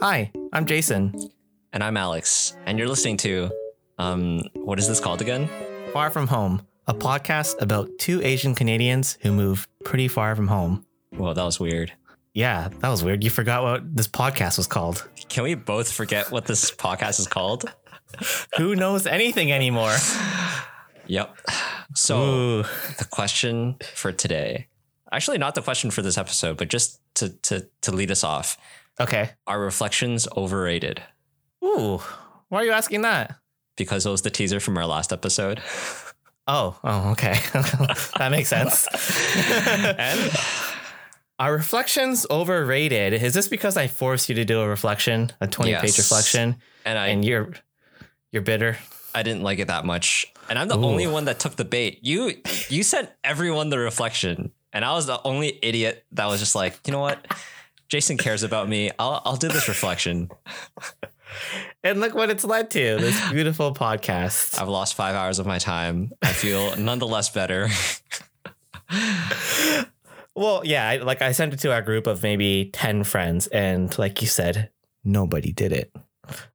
Hi, I'm Jason. And I'm Alex. And you're listening to, what is this called again? Far From Home, a podcast about two Asian Canadians who moved pretty far from home. Whoa, that was weird. Yeah, that was weird. You forgot what this podcast was called. Can we both forget what this podcast is called? Who knows anything anymore? Yep. So the question for today, actually not the question for this episode, but just to lead us off. Okay. Are reflections overrated? Ooh, why are you asking that? Because it was the teaser from our last episode. Oh, okay. That makes sense. And are reflections overrated? Is this because I forced you to do a reflection, a 20-page reflection, and you're bitter? I didn't like it that much, and I'm the only one that took the bait. You sent everyone the reflection, and I was the only idiot that was just like, you know what, Jason cares about me. I'll do this reflection. And look what it's led to, this beautiful podcast. I've lost 5 hours of my time. I feel nonetheless better. Well, yeah, I sent it to our group of maybe 10 friends. And like you said, nobody did it.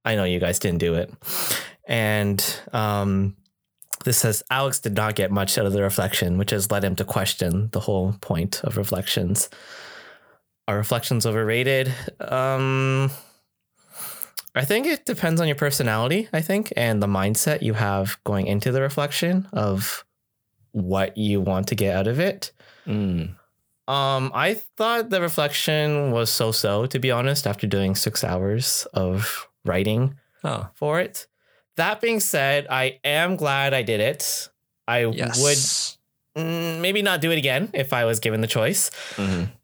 I know you guys didn't do it. And this says Alex did not get much out of the reflection, which has led him to question the whole point of reflections. Are reflections overrated? I think it depends on your personality, and the mindset you have going into the reflection of what you want to get out of it. Mm. I thought the reflection was so-so, to be honest, after doing 6 hours of writing for it. That being said, I am glad I did it. I would maybe not do it again if I was given the choice,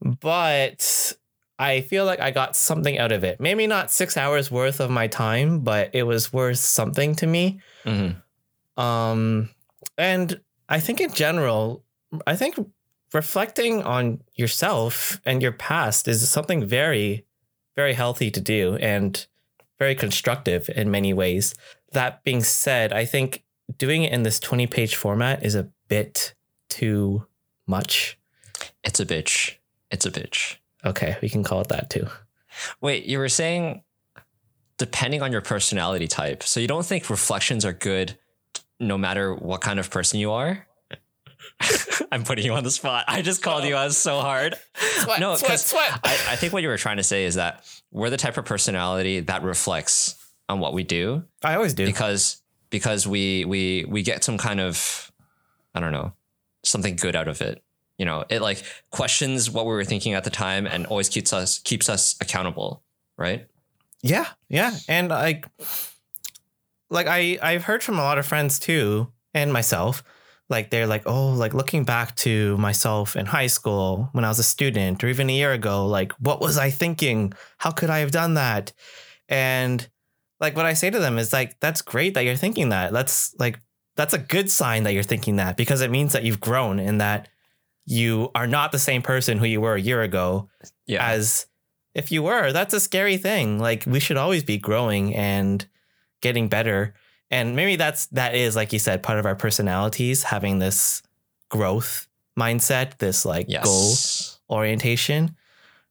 but I feel like I got something out of it. Maybe not 6 hours worth of my time, but it was worth something to me. Mm-hmm. And I think in general, reflecting on yourself and your past is something very, very healthy to do and very constructive in many ways. That being said, I think doing it in this 20-page format is a bit too much. It's a bitch. Okay, we can call it that too. Wait, you were saying depending on your personality type. So you don't think reflections are good no matter what kind of person you are? I'm putting you on the spot. I just called you out so hard. Sweat. I think what you were trying to say is that we're the type of personality that reflects on what we do. I always do. Because we get some kind of, I don't know, something good out of it. You know, it like questions what we were thinking at the time and always keeps us accountable, right? Yeah. And I've heard from a lot of friends too, and myself, they're looking back to myself in high school when I was a student or even a year ago, what was I thinking? How could I have done that? And what I say to them is that's great that you're thinking that. That's a good sign that you're thinking that, because it means that you've grown and that you are not the same person who you were a year ago as if you were. That's a scary thing. We should always be growing and getting better. And maybe that is, like you said, part of our personalities, having this growth mindset, this goal orientation.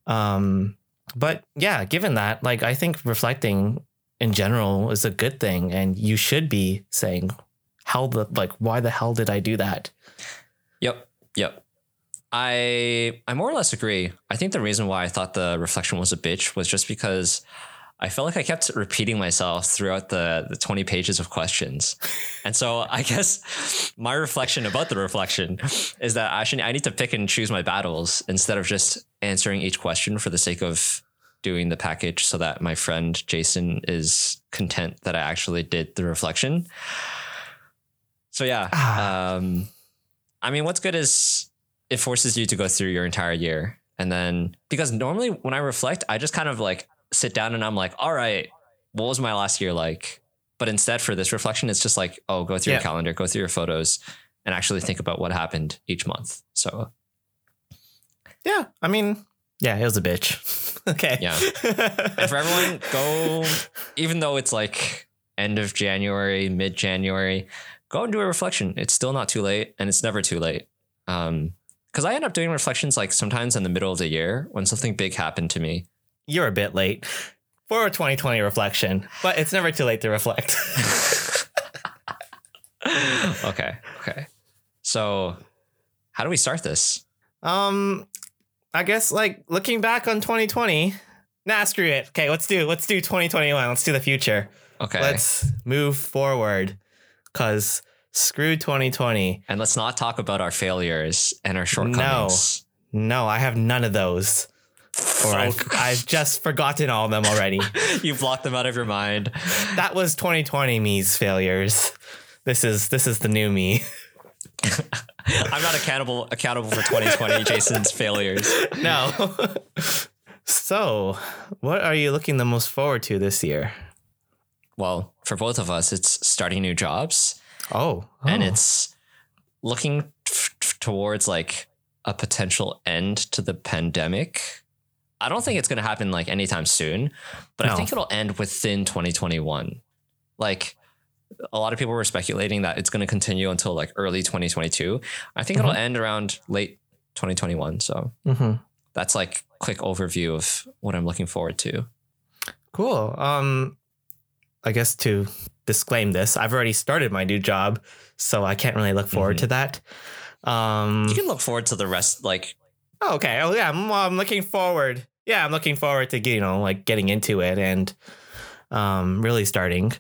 But yeah, given that, I think reflecting in general is a good thing, and you should be saying, why the hell did I do that? Yep. I more or less agree. I think the reason why I thought the reflection was a bitch was just because I felt like I kept repeating myself throughout the 20 pages of questions. And so I guess my reflection about the reflection is that I need to pick and choose my battles instead of just answering each question for the sake of doing the package so that my friend Jason is content that I actually did the reflection. So yeah, I mean, what's good is it forces you to go through your entire year. And then, because normally when I reflect, I just kind of sit down and I'm like, all right, what was my last year like? But instead for this reflection, it's just go through your calendar, go through your photos and actually think about what happened each month. So yeah, I mean, it was a bitch. Okay. Yeah. And for everyone, go, even though it's end of January, mid-January, go and do a reflection. It's still not too late, and it's never too late. Because I end up doing reflections sometimes in the middle of the year when something big happened to me. You're a bit late. for a 2020 reflection, but it's never too late to reflect. Okay. So how do we start this? I guess like looking back on 2020. Nah, screw it. Okay, let's do 2021. Let's do the future. Okay. Let's move forward because screw 2020. And let's not talk about our failures and our shortcomings. No, I have none of those. Or I've just forgotten all of them already. You blocked them out of your mind. That was 2020 me's failures. This is the new me. I'm not accountable for 2020 Jason's failures. No. So, what are you looking the most forward to this year? Well, for both of us, it's starting new jobs. Oh. And it's looking towards like a potential end to the pandemic. I don't think it's going to happen like anytime soon, but no. I think it'll end within 2021. Like a lot of people were speculating that it's going to continue until like early 2022. I think it'll end around late 2021. So that's like quick overview of what I'm looking forward to. Cool. I guess to disclaim this, I've already started my new job, so I can't really look forward to that. You can look forward to the rest, like. Oh, okay. Oh, yeah. I'm looking forward. Yeah, I'm looking forward to getting into it and really starting.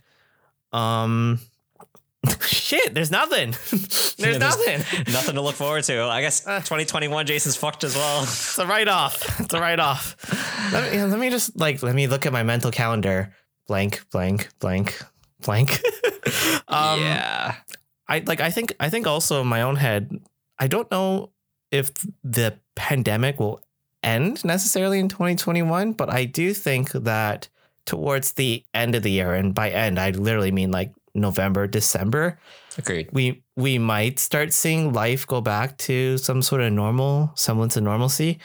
Shit, there's nothing. Nothing to look forward to. I guess 2021 Jason's fucked as well. It's a write-off. Let me just let me look at my mental calendar. Blank. Yeah. I think also in my own head, I don't know if the pandemic will end necessarily in 2021, but I do think that towards the end of the year, and by end, I literally mean like November, December. Agreed. We might start seeing life go back to some sort of semblance of normalcy,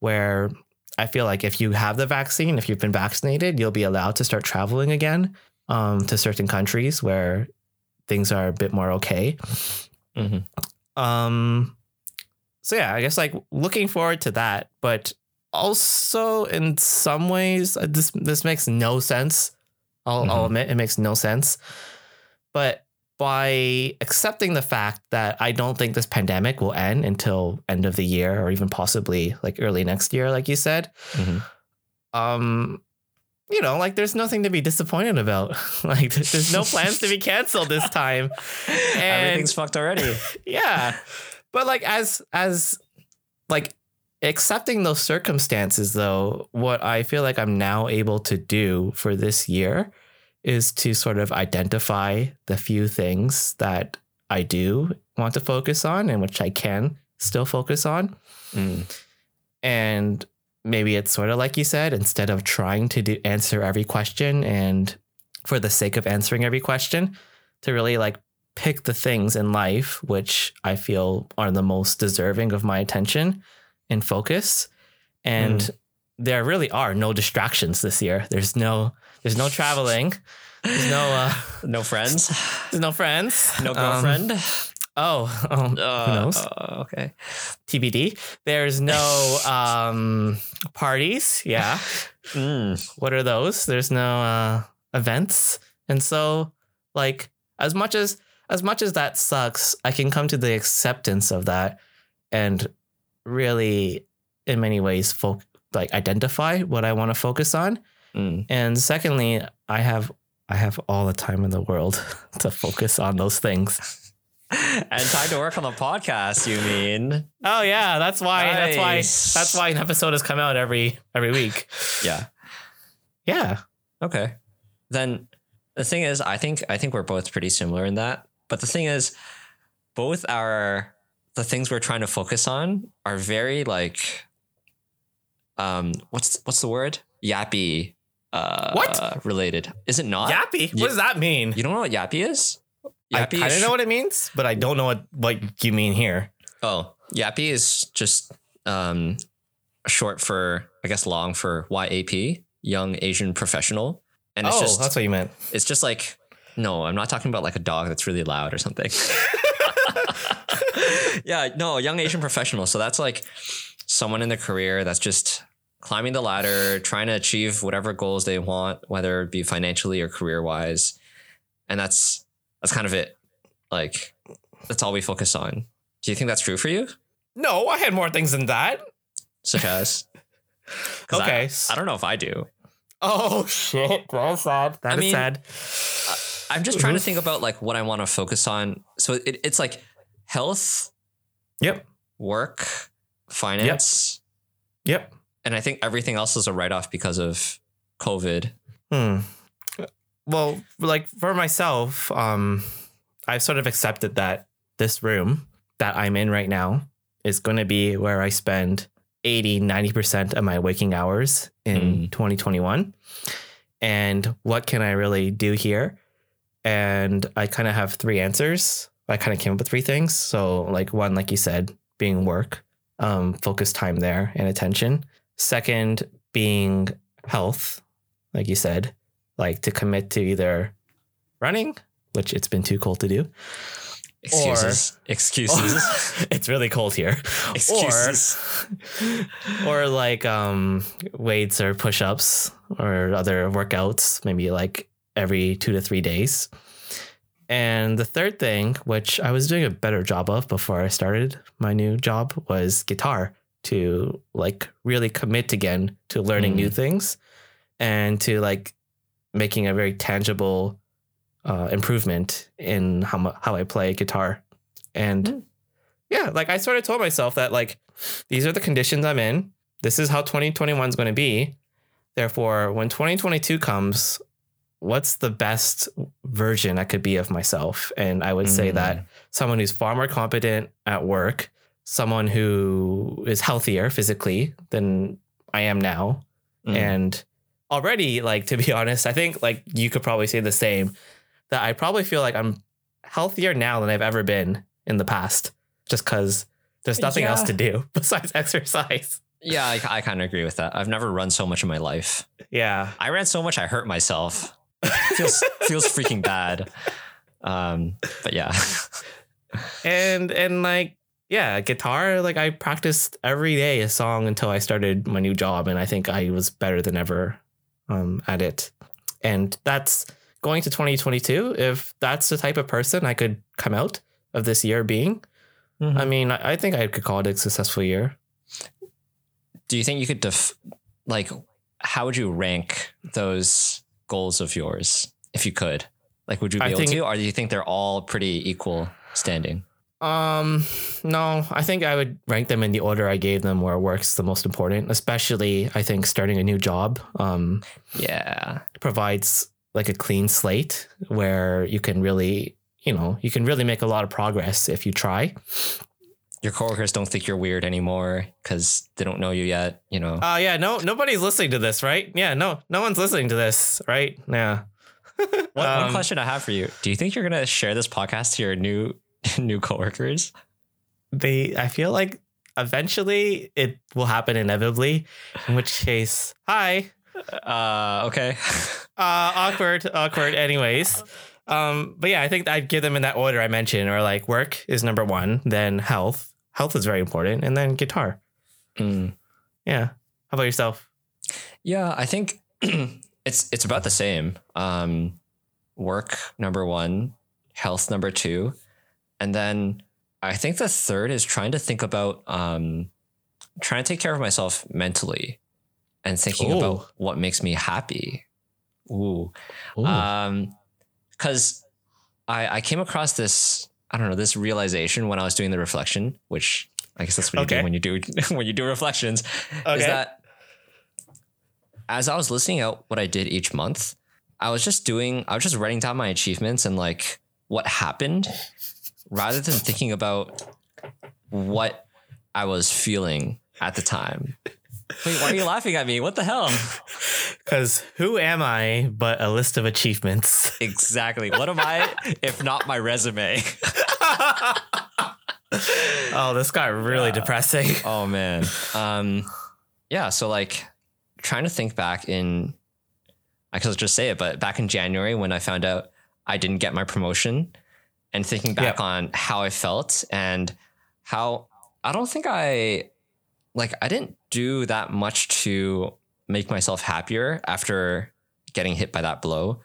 where I feel like if you have the vaccine, if you've been vaccinated, you'll be allowed to start traveling again to certain countries where things are a bit more okay. Mm-hmm. So yeah, I guess like looking forward to that, but also in some ways, this makes no sense. I'll admit it makes no sense, but by accepting the fact that I don't think this pandemic will end until end of the year or even possibly like early next year, like you said, like there's nothing to be disappointed about. Like there's no plans to be canceled this time. And everything's fucked already. Yeah. But like as like accepting those circumstances, though, what I feel like I'm now able to do for this year is to sort of identify the few things that I do want to focus on and which I can still focus on. Mm. And maybe it's sort of like you said, instead of trying to answer every question and for the sake of answering every question, to really like pick the things in life which I feel are the most deserving of my attention and focus. And there really are no distractions this year. There's no traveling. There's no no friends. There's no friends. No girlfriend. Who knows? Okay. TBD. There's no parties. Yeah. What are those? There's no events. And so, like, as much as that sucks, I can come to the acceptance of that, and really, in many ways, identify what I want to focus on. Mm. And secondly, I have all the time in the world to focus on those things. And time to work on the podcast, you mean? Oh yeah, that's why. Nice. That's why an episode has come out every week. Yeah. Yeah. Okay. Then the thing is, I think we're both pretty similar in that. But the thing is, both the things we're trying to focus on are very like, what's the word? Yappy. What? Related. Is it not? Yappy? What does that mean? You don't know what yappy is? Yappy, I know what it means, but I don't know what you mean here. Oh, yappy is just short for, I guess long for YAP, Young Asian Professional. And it's that's what you meant. It's just like, no, I'm not talking about like a dog that's really loud or something. Yeah, no, Young Asian Professional. So that's like someone in their career that's just climbing the ladder, trying to achieve whatever goals they want, whether it be financially or career wise. And that's kind of it. Like, that's all we focus on. Do you think that's true for you? No, I had more things than that. Such as? Okay. I don't know if I do. Oh, shit. That's sad. That is sad. I'm just trying to think about, like, what I want to focus on. So it's like health. Yep. Work. Finance. Yep. And I think everything else is a write-off because of COVID. Well, like, for myself, I've sort of accepted that this room that I'm in right now is going to be where I spend 80-90% of my waking hours in 2021. And what can I really do here? And I kind of have three answers. I kind of came up with three things. So, like, one, like you said, being work, focus time there and attention. Second, being health, like you said, like to commit to either running, which it's been too cold to do. Excuses. It's really cold here. Excuses. Or like weights or push-ups or other workouts, maybe like every 2 to 3 days. And the third thing, which I was doing a better job of before I started my new job, was guitar, to like really commit again to learning new things and to like making a very tangible improvement in how I play guitar. And yeah, like I sort of told myself that like, these are the conditions I'm in. This is how 2021 is going to be. Therefore, when 2022 comes, what's the best version I could be of myself? And I would say that someone who's far more competent at work, someone who is healthier physically than I am now. And already, like, to be honest, I think like you could probably say the same, that I probably feel like I'm healthier now than I've ever been in the past, just because there's nothing else to do besides exercise. Yeah, I kind of agree with that. I've never run so much in my life. Yeah. I ran so much I hurt myself. Feels freaking bad. But yeah. And like, yeah, guitar, like I practiced every day a song until I started my new job, and I think I was better than ever at it. And that's going to 2022. If that's the type of person I could come out of this year being, I mean, I think I could call it a successful year. Do you think you could how would you rank those goals of yours if you could? Like, would you be able to, or do you think they're all pretty equal standing? No, I think I would rank them in the order I gave them, where work's the most important, especially I think starting a new job. Yeah, provides like a clean slate where you can really, you can really make a lot of progress if you try. Your coworkers don't think you're weird anymore because they don't know you yet, Yeah, no, nobody's listening to this, right? Yeah, no one's listening to this, right? Yeah. One question I have for you. Do you think you're going to share this podcast to your new coworkers? I feel like eventually it will happen inevitably, in which case, hi. Okay. Awkward. Anyways. But yeah, I think I'd give them in that order I mentioned, or like work is number one, then health. Health is very important, and then guitar. Yeah. How about yourself? Yeah, I think it's about the same. Work number one, health number two. And then I think the third is trying to think about trying to take care of myself mentally and thinking about what makes me happy. Ooh. Because I came across this realization when I was doing the reflection, which I guess that's what you do when you do reflections, is that as I was listing out what I did each month, I was just writing down my achievements and like what happened rather than thinking about what I was feeling at the time. Wait, why are you laughing at me? What the hell? Because who am I but a list of achievements? Exactly. What am I if not my resume? Oh, this got really depressing. Oh, man. Yeah. So like trying to think back in, I could just say it, but back in January when I found out I didn't get my promotion, and thinking back on how I felt and how I don't think I like I didn't do that much to make myself happier after getting hit by that blow.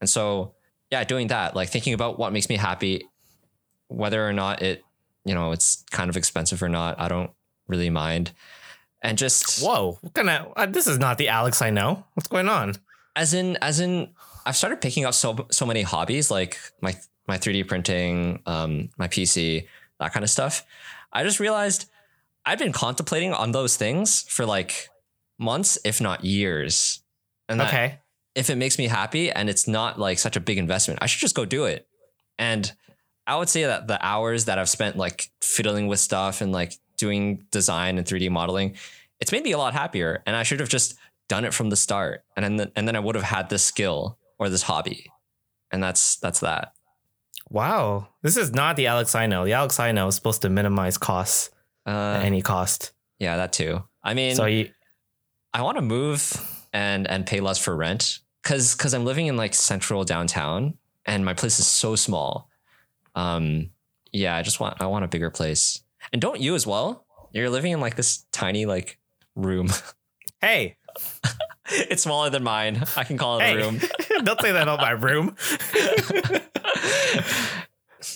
And so, yeah, doing that, like thinking about what makes me happy, whether or not it, you know, it's kind of expensive or not, I don't really mind. And just, whoa, what kind of, this is not the Alex I know. What's going on? As in, I've started picking up so many hobbies, like my 3D printing, my PC, that kind of stuff. I just realized I've been contemplating on those things for like months, if not years. And that, okay, if it makes me happy and it's not like such a big investment, I should just go do it. And I would say that the hours that I've spent like fiddling with stuff and like doing design and 3D modeling, it's made me a lot happier. And I should have just done it from the start. And then I would have had this skill or this hobby. And that's that. Wow. This is not the Alex I know. The Alex I know is supposed to minimize costs at any cost. Yeah, that too. I mean, so I want to move and pay less for rent because I'm living in like central downtown and my place is so small. Yeah, I want a bigger place. And don't you as well? You're living in like this tiny like room. Hey, it's smaller than mine. I can call it a room. Don't say that about my room.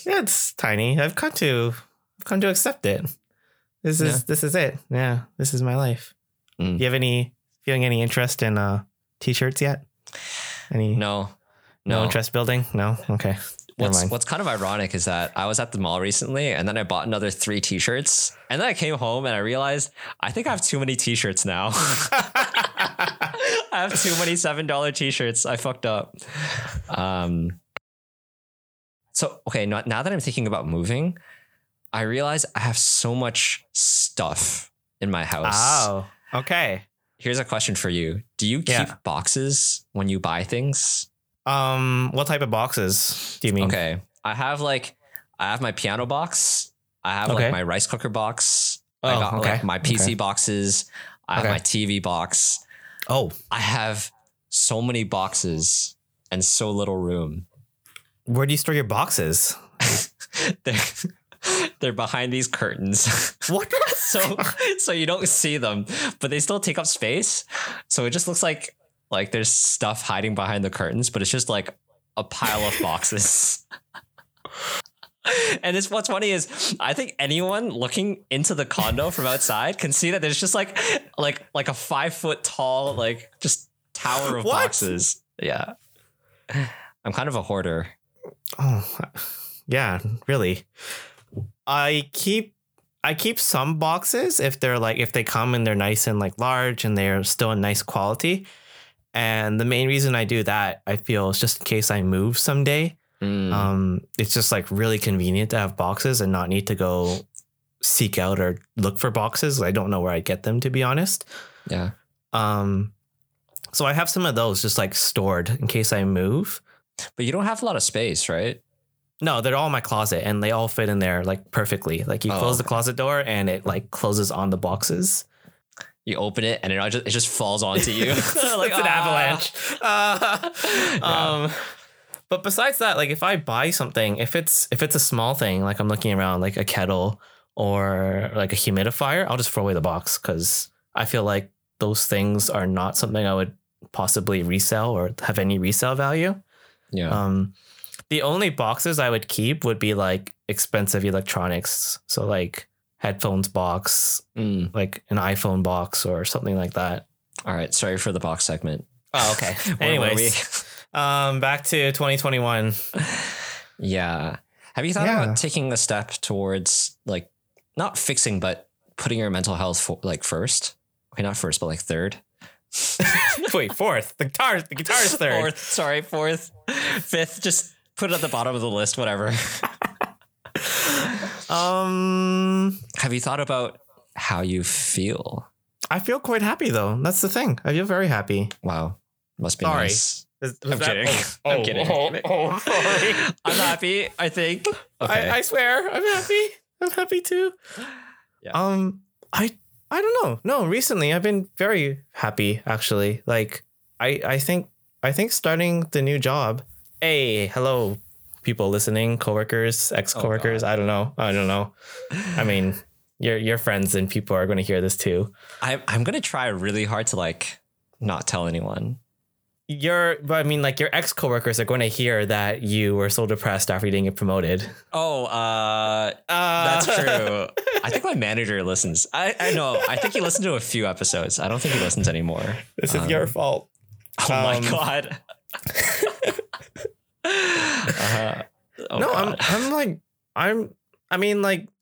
Yeah, it's tiny. I've come to accept it. This is it. Yeah, this is my life. Mm. You have any feeling any interest in t-shirts yet? Any? No interest building. No. Okay. What's kind of ironic is that I was at the mall recently and then I bought another 3 t-shirts and then I came home and I realized I think I have too many t-shirts now. I have too many $7 t-shirts. I fucked up. So, okay. Now that I'm thinking about moving, I realize I have so much stuff in my house. Oh, okay. Here's a question for you. Do you keep boxes when you buy things? What type of boxes do you mean? Okay. I have my piano box. I have like my rice cooker box. Oh, I got like my PC boxes. I have my TV box. Oh, I have so many boxes and so little room. Where do you store your boxes? They're behind these curtains. What? so you don't see them, but they still take up space. So it just looks like there's stuff hiding behind the curtains, but it's just like a pile of boxes. And it's what's funny is I think anyone looking into the condo from outside can see that there's just like a 5 foot tall, like just tower of boxes. Yeah. I'm kind of a hoarder. Oh yeah, really. I keep some boxes if they come and they're nice and like large and they're still in nice quality. And the main reason I do that, I feel, is just in case I move someday. Mm. It's just like really convenient to have boxes and not need to go seek out or look for boxes. I don't know where I get them, to be honest. Yeah. So I have some of those just like stored in case I move. But you don't have a lot of space, right? No, they're all in my closet and they all fit in there like perfectly. Like you close the closet door and it like closes on the boxes. You open it and it just falls onto you. Like it's an avalanche. Yeah. But besides that, like if I buy something, if it's a small thing, like I'm looking around like a kettle or like a humidifier, I'll just throw away the box because I feel like those things are not something I would possibly resell or have any resale value. Yeah. The only boxes I would keep would be like expensive electronics. So like headphones box, like an iPhone box or something like that. All right. Sorry for the box segment. Oh, okay. Anyways, back to 2021. Yeah. Have you thought about taking a step towards like not fixing, but putting your mental health first? Okay. Not first, but like third. Wait, fourth. The guitar is third. Fourth, fifth. Just put it at the bottom of the list, whatever. Have you thought about how you feel? I feel quite happy though. That's the thing. I feel very happy. Wow. Must be nice. I'm kidding. I'm kidding. Oh, sorry. I'm happy, I think. Okay. I swear. I'm happy. I'm happy too. Yeah. I don't know. No, recently I've been very happy actually. Like I think starting the new job. Hey, hello. People listening, coworkers, ex-coworkers, I don't know. I mean, your friends and people are going to hear this too. I'm going to try really hard to like not tell anyone. Your ex coworkers are going to hear that you were so depressed after you didn't get promoted. Oh, that's true. I think my manager listens. I know. I think he listened to a few episodes. I don't think he listens anymore. This is your fault. Oh my God. Uh-huh. Oh, no, God.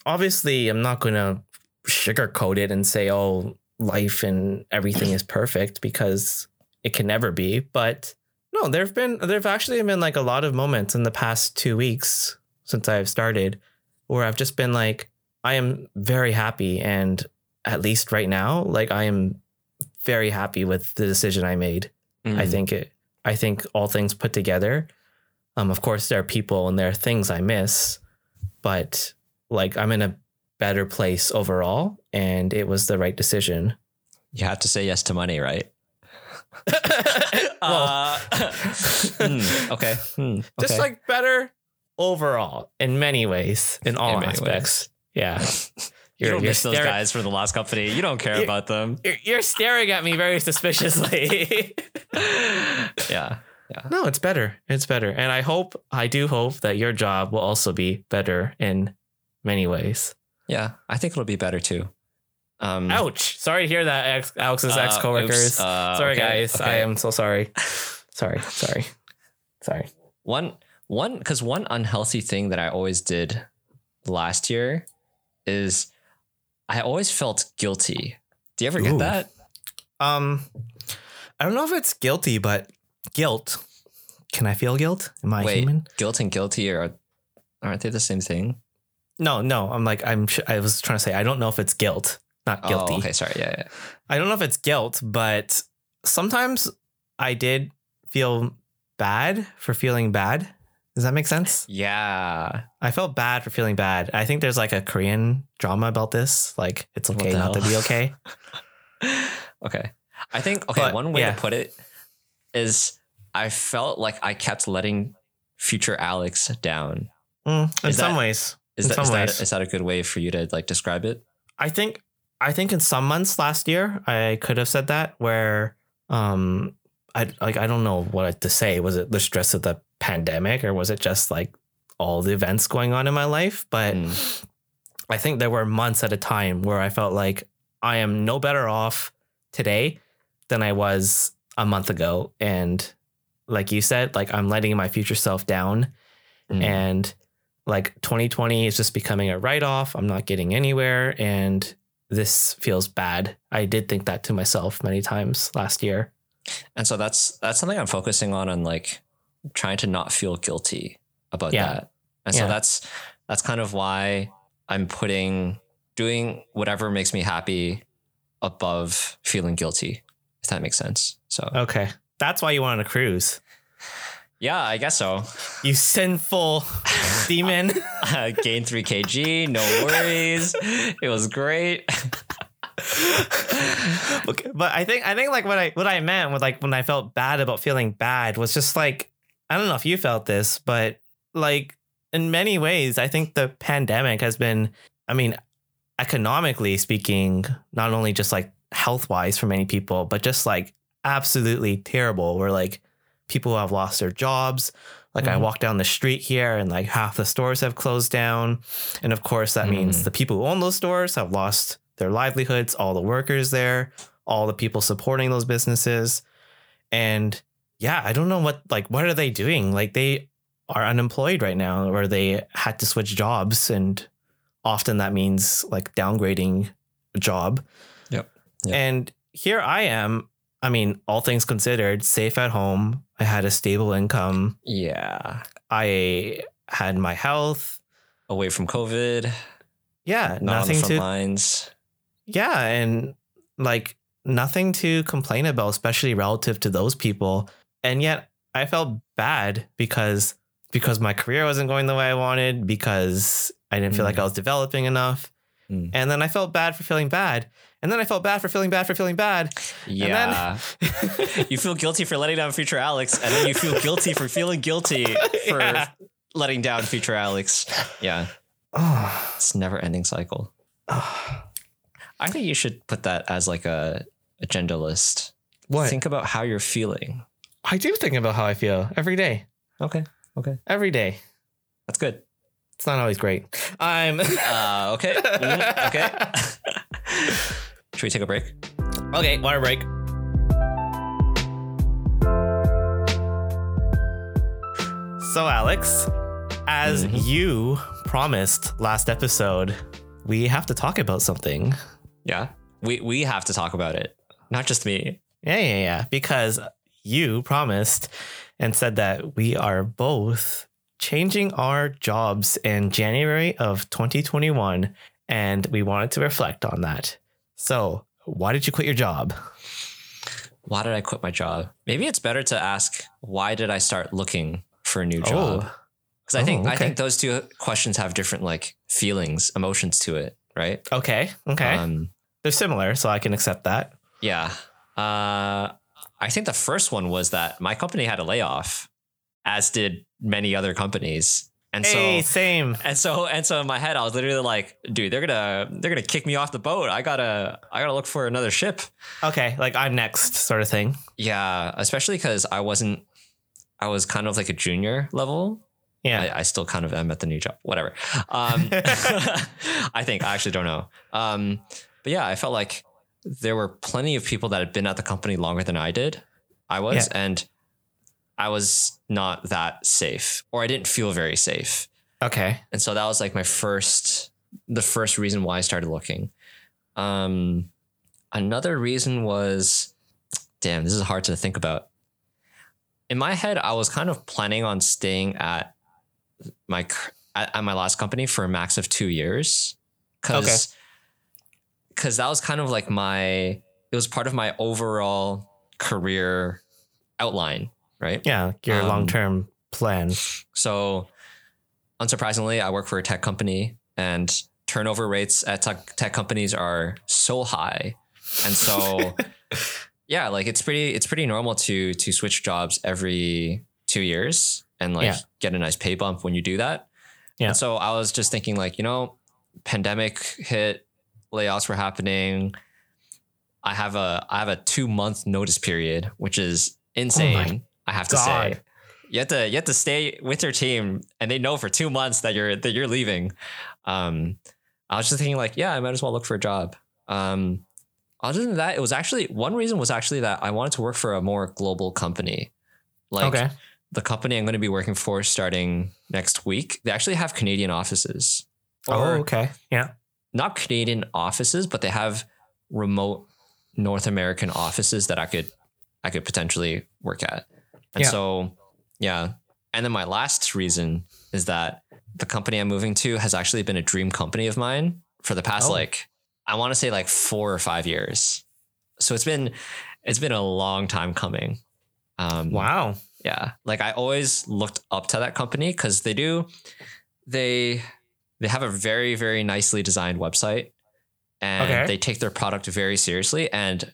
Obviously I'm not going to sugarcoat it and say, oh, life and everything is perfect, because it can never be. But no, there've actually been like a lot of moments in the past 2 weeks since I've started where I've just been like, I am very happy. And at least right now, like, I am very happy with the decision I made. Mm. I think all things put together. Of course there are people and there are things I miss, but like, I'm in a better place overall and it was the right decision. You have to say yes to money, right? Okay. Just okay. Like better overall in many ways, in all aspects. Yeah. You don't miss those guys from the last company. You don't care about them. You're staring at me very suspiciously. Yeah. Yeah. No, it's better. It's better. And I do hope that your job will also be better in many ways. Yeah, I think it'll be better too. Ouch. Sorry to hear that, Alex's ex-coworkers. Oops. Sorry, okay, guys. Okay. I am so sorry. Sorry. One unhealthy thing that I always did last year is I always felt guilty. Do you ever get that? I don't know if it's guilty, but guilt. Can I feel guilt? Am I human? Guilt and guilty aren't they the same thing? No. I was trying to say, I don't know if it's guilt, not guilty. Oh, okay. Sorry. Yeah. I don't know if it's guilt, but sometimes I did feel bad for feeling bad. Does that make sense? Yeah. I felt bad for feeling bad. I think there's like a Korean drama about this. Like, it's okay not to be okay. Okay. I think, one way to put it is I felt like I kept letting future Alex down. In some ways. Is that a good way for you to like describe it? I think in some months last year I could have said that, where I don't know what to say. Was it the stress of the pandemic, or was it just like all the events going on in my life? But I think there were months at a time where I felt like I am no better off today than I was a month ago. And like you said, like, I'm letting my future self down. And like 2020 is just becoming a write-off. I'm not getting anywhere. And this feels bad. I did think that to myself many times last year. And so that's something I'm focusing on, and like trying to not feel guilty about that. And so that's kind of why I'm doing whatever makes me happy above feeling guilty, if that makes sense. So, okay. That's why you went on a cruise. Yeah, I guess so. You sinful demon. Gained 3 kg, no worries. It was great. Okay, but I think like what I meant with like when I felt bad about feeling bad was just like, I don't know if you felt this, but like in many ways, I think the pandemic has been, I mean, economically speaking, not only just like health wise for many people, but just like absolutely terrible. We're like, people have lost their jobs. Like, I walk down the street here and like half the stores have closed down. And of course, that means the people who own those stores have lost their livelihoods, all the workers there, all the people supporting those businesses. And yeah, I don't know what are they doing? Like, they are unemployed right now, or they had to switch jobs. And often that means like downgrading a job. Yep. And here I am. I mean, all things considered, safe at home. I had a stable income. Yeah. I had my health. Away from COVID. Yeah. Nothing to lines. Yeah. And like nothing to complain about, especially relative to those people. And yet I felt bad because my career wasn't going the way I wanted, because I didn't feel like I was developing enough. And then I felt bad for feeling bad. And then I felt bad for feeling bad for feeling bad. Yeah. And then you feel guilty for letting down future Alex. And then you feel guilty for feeling guilty for letting down future Alex. Yeah. Oh. It's a never ending cycle. I think you should put that as like a agenda list. What? Think about how you're feeling. I do think about how I feel every day. Okay. Every day. That's good. It's not always great. I'm okay. Mm-hmm. Okay. Should we take a break? Okay, water break. So Alex, as you promised last episode, we have to talk about something. Yeah, we have to talk about it. Not just me. Yeah. Because you promised and said that we are both changing our jobs in January of 2021. And we wanted to reflect on that. So why did you quit your job? Why did I quit my job? Maybe it's better to ask, why did I start looking for a new job? Because I think those two questions have different like feelings, emotions to it, right? Okay. They're similar, so I can accept that. Yeah. I think the first one was that my company had a layoff, as did many other companies. Same. And so in my head, I was literally like, dude, they're gonna kick me off the boat. I gotta look for another ship. Okay, like I'm next sort of thing. Yeah, especially because I was kind of like a junior level. Yeah, I still kind of am at the new job. Whatever. I actually don't know. But yeah, I felt like there were plenty of people that had been at the company longer than I was, and I was not that safe, or I didn't feel very safe. Okay. And so that was like the first reason why I started looking. Another reason was, damn, this is hard to think about. In my head, I was kind of planning on staying at my last company for a max of 2 years. Because that was kind of like it was part of my overall career outline, right? Yeah, your long-term plan. So unsurprisingly, I work for a tech company, and turnover rates at tech companies are so high. And so, yeah, like it's pretty normal to switch jobs every 2 years and get a nice pay bump when you do that. Yeah. And so I was just thinking like, pandemic hit, layoffs were happening. I have a 2-month notice period, which is insane. Oh, I have to say, you have to stay with your team, and they know for 2 months that you're leaving. I was just thinking like, yeah, I might as well look for a job. Other than that, it was actually one reason was actually that I wanted to work for a more global company. Like the company I'm going to be working for starting next week, they actually have Canadian offices. Not Canadian offices, but they have remote North American offices that I could potentially work at. And so. And then my last reason is that the company I'm moving to has actually been a dream company of mine for the past, I want to say 4 or 5 years. So it's been a long time coming. Wow. Yeah. Like I always looked up to that company because they have a very, very nicely designed website, and they take their product very seriously. And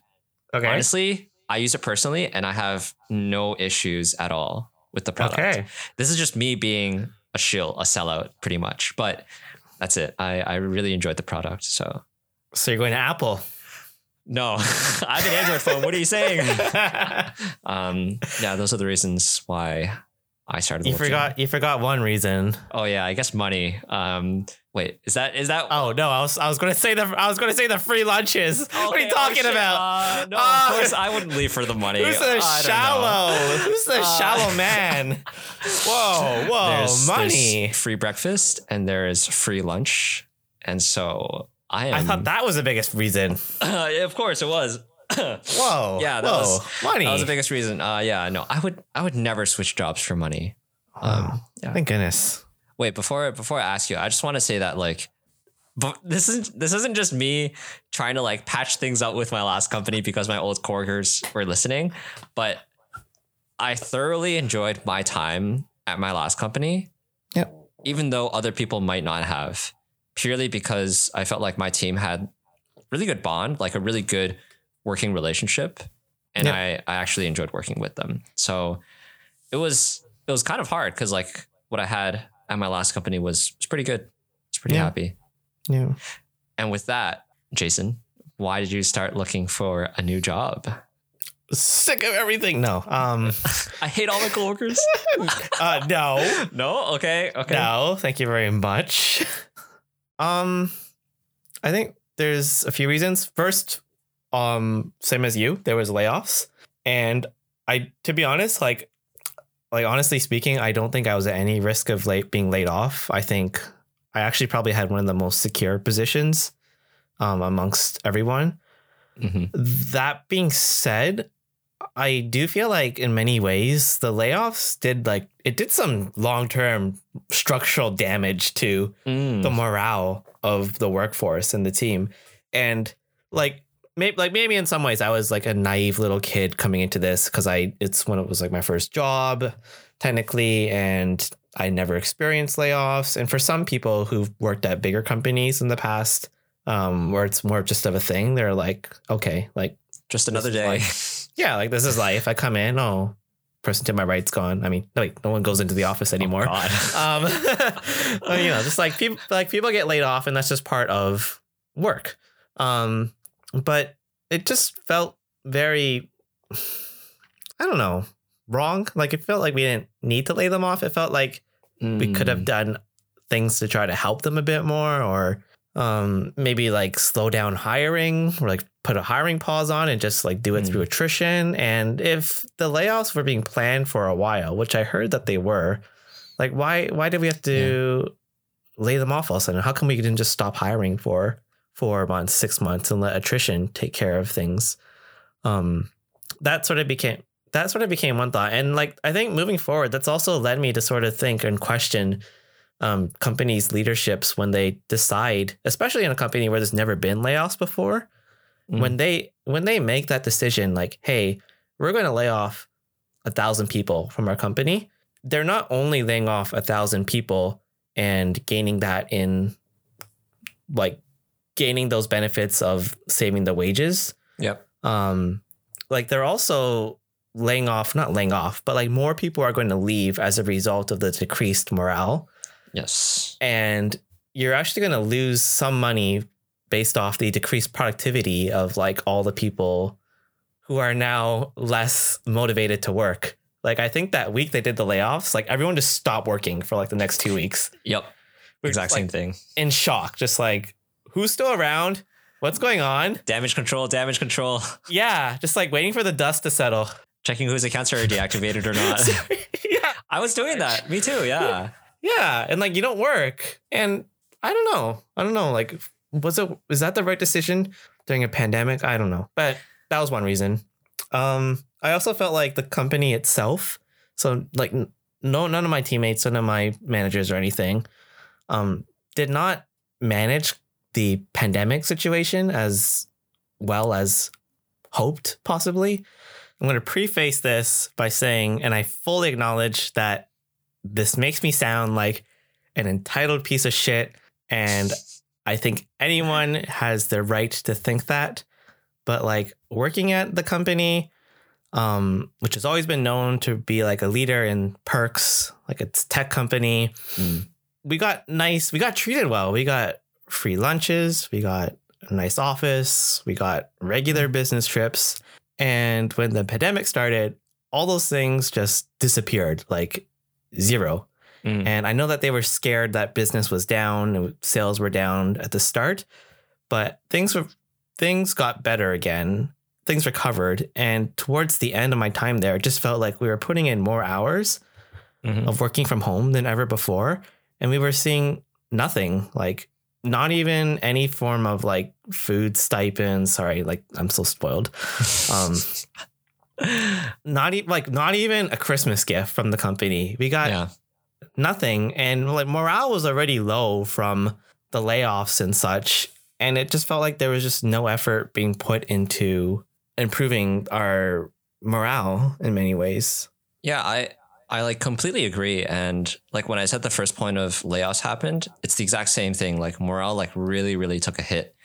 honestly, I use it personally, and I have no issues at all with the product. Okay. This is just me being a sellout pretty much, but that's it. I really enjoyed the product. So you're going to Apple? No, I have an Android phone. What are you saying? Yeah, those are the reasons why I started. You forgot one reason. Oh yeah, I guess money. Wait, is that? Oh no, I was gonna say the free lunches. Okay, what are you talking about? No, of course I wouldn't leave for the money. Who's the shallow man? Whoa, money. There's free breakfast and there is free lunch, and so I thought that was the biggest reason. Of course it was. Whoa! Yeah, that was money. That was the biggest reason. Yeah, no, I would never switch jobs for money. Thank goodness. Wait, before I ask you, I just want to say that this isn't just me trying to patch things up with my last company because my old coworkers were listening, but I thoroughly enjoyed my time at my last company. Yep. Even though other people might not have, purely because I felt like my team had really good bond, like a really good working relationship, and I actually enjoyed working with them. So it was kind of hard because what I had at my last company was pretty good. I was pretty happy. Yeah. And with that, Jason, why did you start looking for a new job? Sick of everything. No. I hate all my coworkers. No. No? Okay. Okay. No, thank you very much. I think there's a few reasons. First, same as you, there was layoffs. And I, to be honest, like honestly speaking, I don't think I was at any risk of being laid off. I think I actually probably had one of the most secure positions amongst everyone. Mm-hmm. That being said, I do feel like in many ways the layoffs did some long-term structural damage to the morale of the workforce and the team. And maybe in some ways I was like a naive little kid coming into this because it's when it was like my first job technically, and I never experienced layoffs. And for some people who've worked at bigger companies in the past, where it's more just of a thing, they're like, okay, like just another day. This is life. I come in, oh, person to my right's gone. I mean, no one goes into the office anymore. Oh, God. Just like people get laid off, and that's just part of work. But it just felt very, I don't know, wrong. Like it felt like we didn't need to lay them off. It felt like we could have done things to try to help them a bit more, or maybe like slow down hiring, or like put a hiring pause on and just like do it through attrition. And if the layoffs were being planned for a while, which I heard that they were, like why did we have to lay them off all of a sudden? How come we didn't just stop hiring for 4 months, 6 months, and let attrition take care of things? That sort of became one thought. And like I think moving forward, that's also led me to sort of think and question companies' leaderships when they decide, especially in a company where there's never been layoffs before, when they make that decision, like, hey, we're going to lay off 1,000 people from our company. They're not only laying off 1,000 people and gaining that in like gaining those benefits of saving the wages. Yep. Like they're also not laying off, but like more people are going to leave as a result of the decreased morale. Yes. And you're actually going to lose some money based off the decreased productivity of like all the people who are now less motivated to work. Like I think that week they did the layoffs, like everyone just stopped working for like the next 2 weeks. Yep. Exact same thing. In shock. Just like, who's still around? What's going on? Damage control. Yeah. Just like waiting for the dust to settle. Checking whose accounts are deactivated or not. Yeah. I was doing that. Me too. Yeah. Yeah, and like you don't work, and I don't know. Like, was that the right decision during a pandemic? I don't know, but that was one reason. I also felt like the company itself. So like, none of my teammates, none of my managers or anything, did not manage the pandemic situation as well as hoped. Possibly, I'm going to preface this by saying, and I fully acknowledge that this makes me sound like an entitled piece of shit, and I think anyone has the right to think that. But like working at the company, which has always been known to be like a leader in perks, like it's a tech company, we got treated well. We got free lunches, we got a nice office, we got regular business trips. And when the pandemic started, all those things just disappeared. Like zero. And I know that they were scared that business was down and sales were down at the start, but things got better again. Things recovered. And towards the end of my time there, it just felt like we were putting in more hours of working from home than ever before. And we were seeing nothing, like not even any form of like food stipends. Sorry, like I'm so spoiled. Not even a Christmas gift from the company. We got nothing. And like morale was already low from the layoffs and such. And it just felt like there was just no effort being put into improving our morale in many ways. Yeah, I like completely agree. And like when I said the first point of layoffs happened, it's the exact same thing. Like morale like really, really took a hit.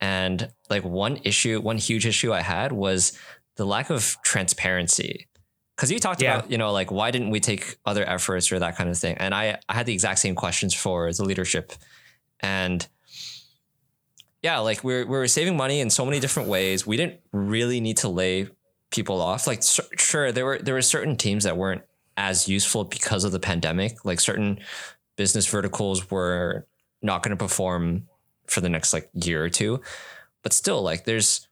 And like one huge issue I had was the lack of transparency, because you talked about, like, why didn't we take other efforts or that kind of thing? And I had the exact same questions for the leadership. And yeah, like we were saving money in so many different ways. We didn't really need to lay people off. Like, sure, there were certain teams that weren't as useful because of the pandemic. Like certain business verticals were not going to perform for the next like year or two, but still, like there was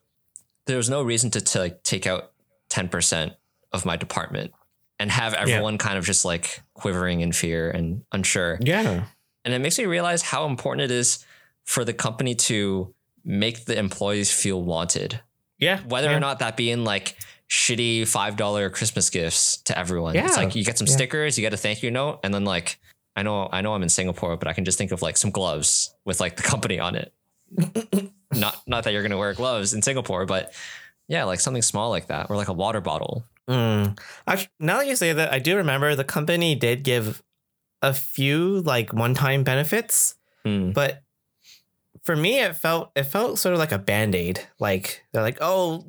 no reason to like take out 10% of my department and have everyone kind of just like quivering in fear and unsure. Yeah. And it makes me realize how important it is for the company to make the employees feel wanted. Yeah. Whether or not that be in like shitty $5 Christmas gifts to everyone. Yeah. It's like you get some stickers, you get a thank you note, and then like I know I'm in Singapore, but I can just think of like some gloves with like the company on it. Not that you're going to wear gloves in Singapore, but yeah, like something small like that, or like a water bottle. Actually, now that you say that, I do remember the company did give a few like one-time benefits, but for me, it felt sort of like a Band-Aid. Like they're like, oh,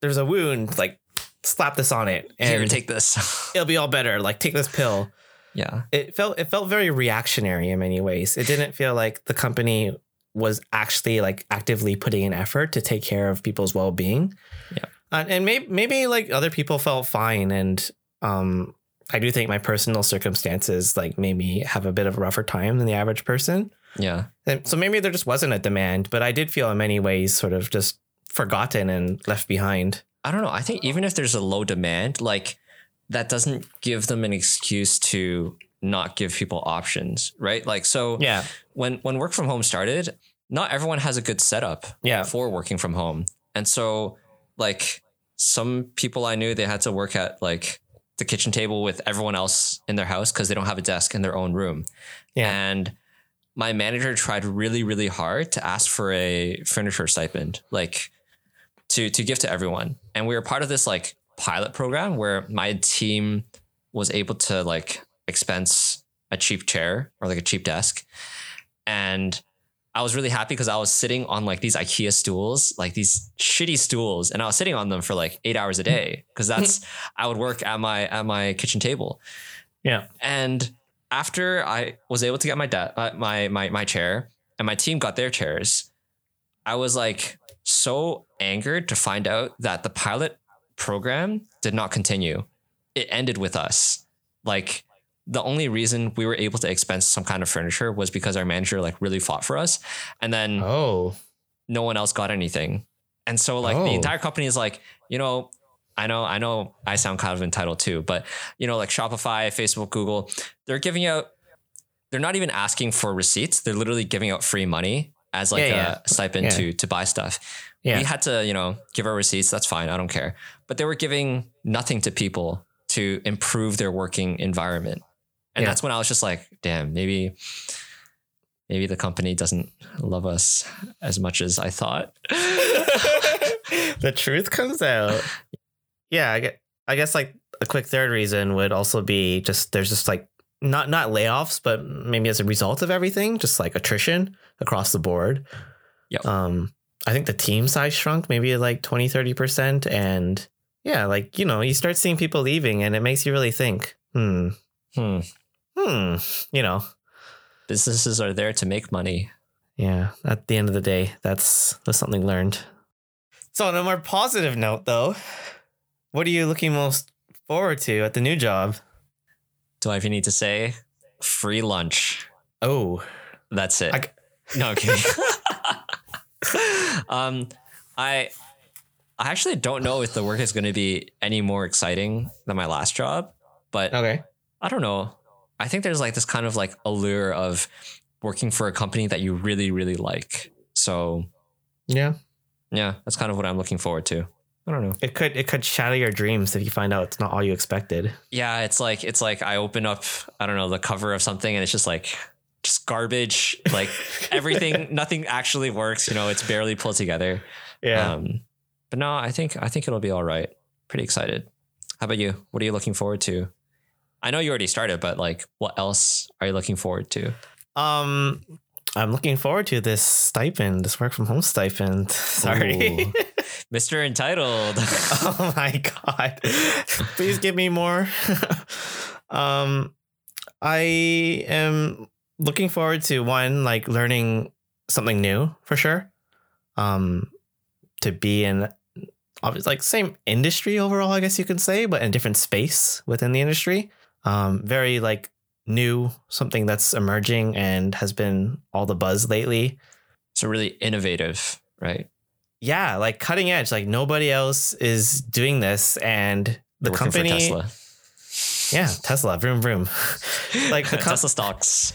there's a wound, like slap this on it and here, take this. It'll be all better. Like take this pill. Yeah. It felt very reactionary in many ways. It didn't feel like the company was actually like actively putting in effort to take care of people's well-being. Yeah. And maybe like other people felt fine. And I do think my personal circumstances like made me have a bit of a rougher time than the average person. Yeah. And so maybe there just wasn't a demand, but I did feel in many ways sort of just forgotten and left behind. I don't know. I think even if there's a low demand, like that doesn't give them an excuse to not give people options, right? Like, so when work from home started, not everyone has a good setup for working from home. And so like some people I knew, they had to work at like the kitchen table with everyone else in their house because they don't have a desk in their own room. Yeah. And my manager tried really, really hard to ask for a furniture stipend, like to give to everyone. And we were part of this like pilot program where my team was able to like expense a cheap chair or like a cheap desk. And I was really happy because I was sitting on like these IKEA stools, like these shitty stools. And I was sitting on them for like 8 hours a day because that's, I would work at my kitchen table. Yeah. And after I was able to get my my chair and my team got their chairs, I was like so angered to find out that the pilot program did not continue. It ended with us. Like the only reason we were able to expense some kind of furniture was because our manager like really fought for us, and then no one else got anything. And so like the entire company is like, you know, I know I sound kind of entitled too, but you know, like Shopify, Facebook, Google, they're giving out, they're not even asking for receipts. They're literally giving out free money as like a stipend to buy stuff. Yeah. We had to, you know, give our receipts. That's fine. I don't care. But they were giving nothing to people to improve their working environment. And that's when I was just like, damn, maybe the company doesn't love us as much as I thought. The truth comes out. Yeah. I guess like a quick third reason would also be just, there's just like not layoffs, but maybe as a result of everything, just like attrition across the board. Yeah. I think the team size shrunk maybe like 20, 30%. And yeah, like, you know, you start seeing people leaving and it makes you really think, you know, businesses are there to make money. Yeah. At the end of the day, that's something learned. So on a more positive note, though, what are you looking most forward to at the new job? Do I even need to say free lunch? Oh, that's it. No, I'm kidding. I actually don't know if the work is going to be any more exciting than my last job, but I don't know. I think there's like this kind of like allure of working for a company that you really, really like. So yeah, that's kind of what I'm looking forward to. I don't know. It could shatter your dreams if you find out it's not all you expected. Yeah. It's like I open up, I don't know, the cover of something and it's just like, just garbage, like everything, nothing actually works, you know, it's barely pulled together. Yeah. But no, I think it'll be all right. Pretty excited. How about you? What are you looking forward to? I know you already started, but like, what else are you looking forward to? I'm looking forward to this stipend, this work from home stipend. Sorry. Mr. Entitled. Oh my God. Please give me more. I am looking forward to, one, like learning something new for sure. to be in obviously like same industry overall, I guess you could say, but in a different space within the industry. Very like new, something that's emerging and has been all the buzz lately. So really innovative, right? Yeah, like cutting edge, like nobody else is doing this. And the company, Tesla. Yeah, Tesla, vroom, vroom. Like the Tesla stocks.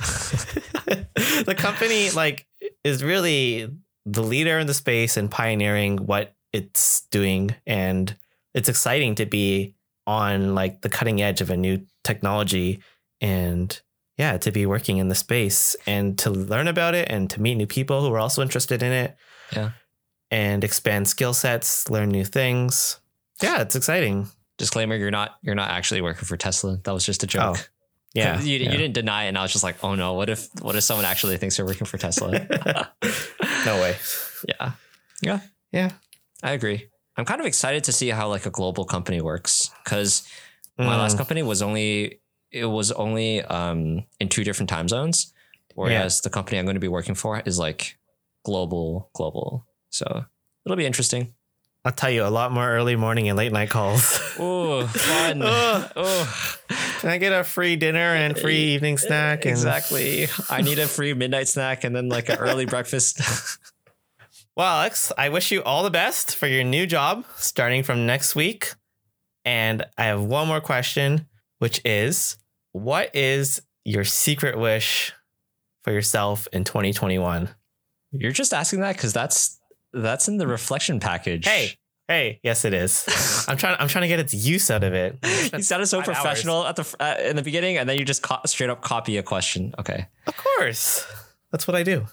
The company like is really the leader in the space and pioneering what it's doing. And it's exciting to be on like the cutting edge of a new technology and yeah, to be working in the space and to learn about it and to meet new people who are also interested in it. Yeah. And expand skill sets, learn new things. Yeah, it's exciting. Disclaimer, you're not actually working for Tesla. That was just a joke. Oh, yeah. You didn't deny it. And I was just like, oh no, what if someone actually thinks you're working for Tesla? No way. Yeah. Yeah. Yeah. I agree. I'm kind of excited to see how like a global company works, because my last company was only in two different time zones, whereas the company I'm going to be working for is like global. So it'll be interesting. I'll tell you, a lot more early morning and late night calls. Ooh, fun. Oh. Can I get a free dinner and free evening snack? Exactly. I need a free midnight snack and then like an early breakfast. Well, Alex, I wish you all the best for your new job starting from next week. And I have one more question, which is, what is your secret wish for yourself in 2021? You're just asking that because that's in the reflection package. Hey, yes, it is. I'm trying to get its use out of it. You sounded so professional in the beginning, and then you just straight up copy a question. Okay. Of course. That's what I do.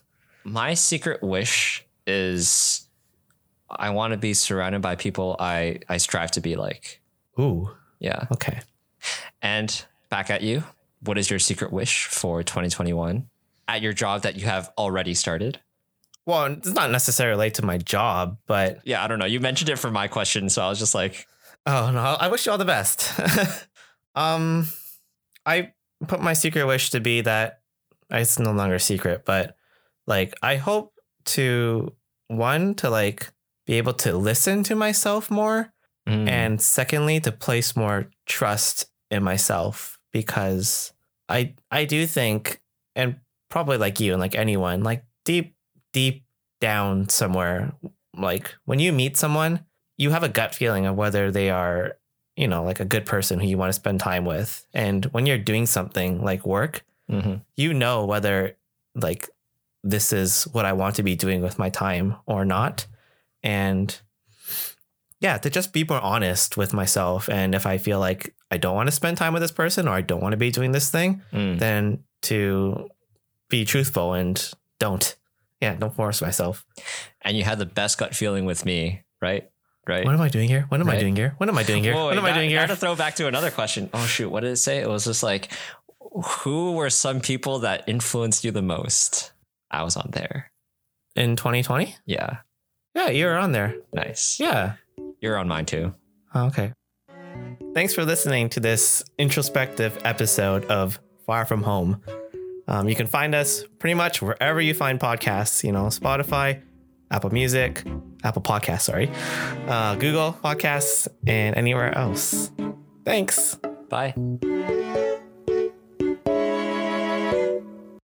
My secret wish is I want to be surrounded by people I strive to be like. Ooh. Yeah. Okay. And back at you. What is your secret wish for 2021 at your job that you have already started? Well, it's not necessarily related to my job, but... Yeah, I don't know. You mentioned it for my question, so I was just like... Oh, no. I wish you all the best. I put my secret wish to be that... It's no longer secret, but like I hope to like be able to listen to myself more. And secondly, to place more trust in myself, because I do think, and probably like you and like anyone, like deep down somewhere, like when you meet someone, you have a gut feeling of whether they are, you know, like a good person who you want to spend time with. And when you're doing something like work, you know whether like this is what I want to be doing with my time or not. And yeah, to just be more honest with myself. And if I feel like I don't want to spend time with this person or I don't want to be doing this thing, then to be truthful and don't force myself. And you had the best gut feeling with me, right? Right. What am I doing here? What am I doing here? I had to throw back to another question. Oh, shoot. What did it say? It was just like, who were some people that influenced you the most? I was on there. In 2020? Yeah. Yeah, you were on there. Nice. Yeah. You're on mine too. Oh, okay. Thanks for listening to this introspective episode of Far From Home. You can find us pretty much wherever you find podcasts, you know, Spotify, Apple Podcasts, Google Podcasts, and anywhere else. Thanks. Bye.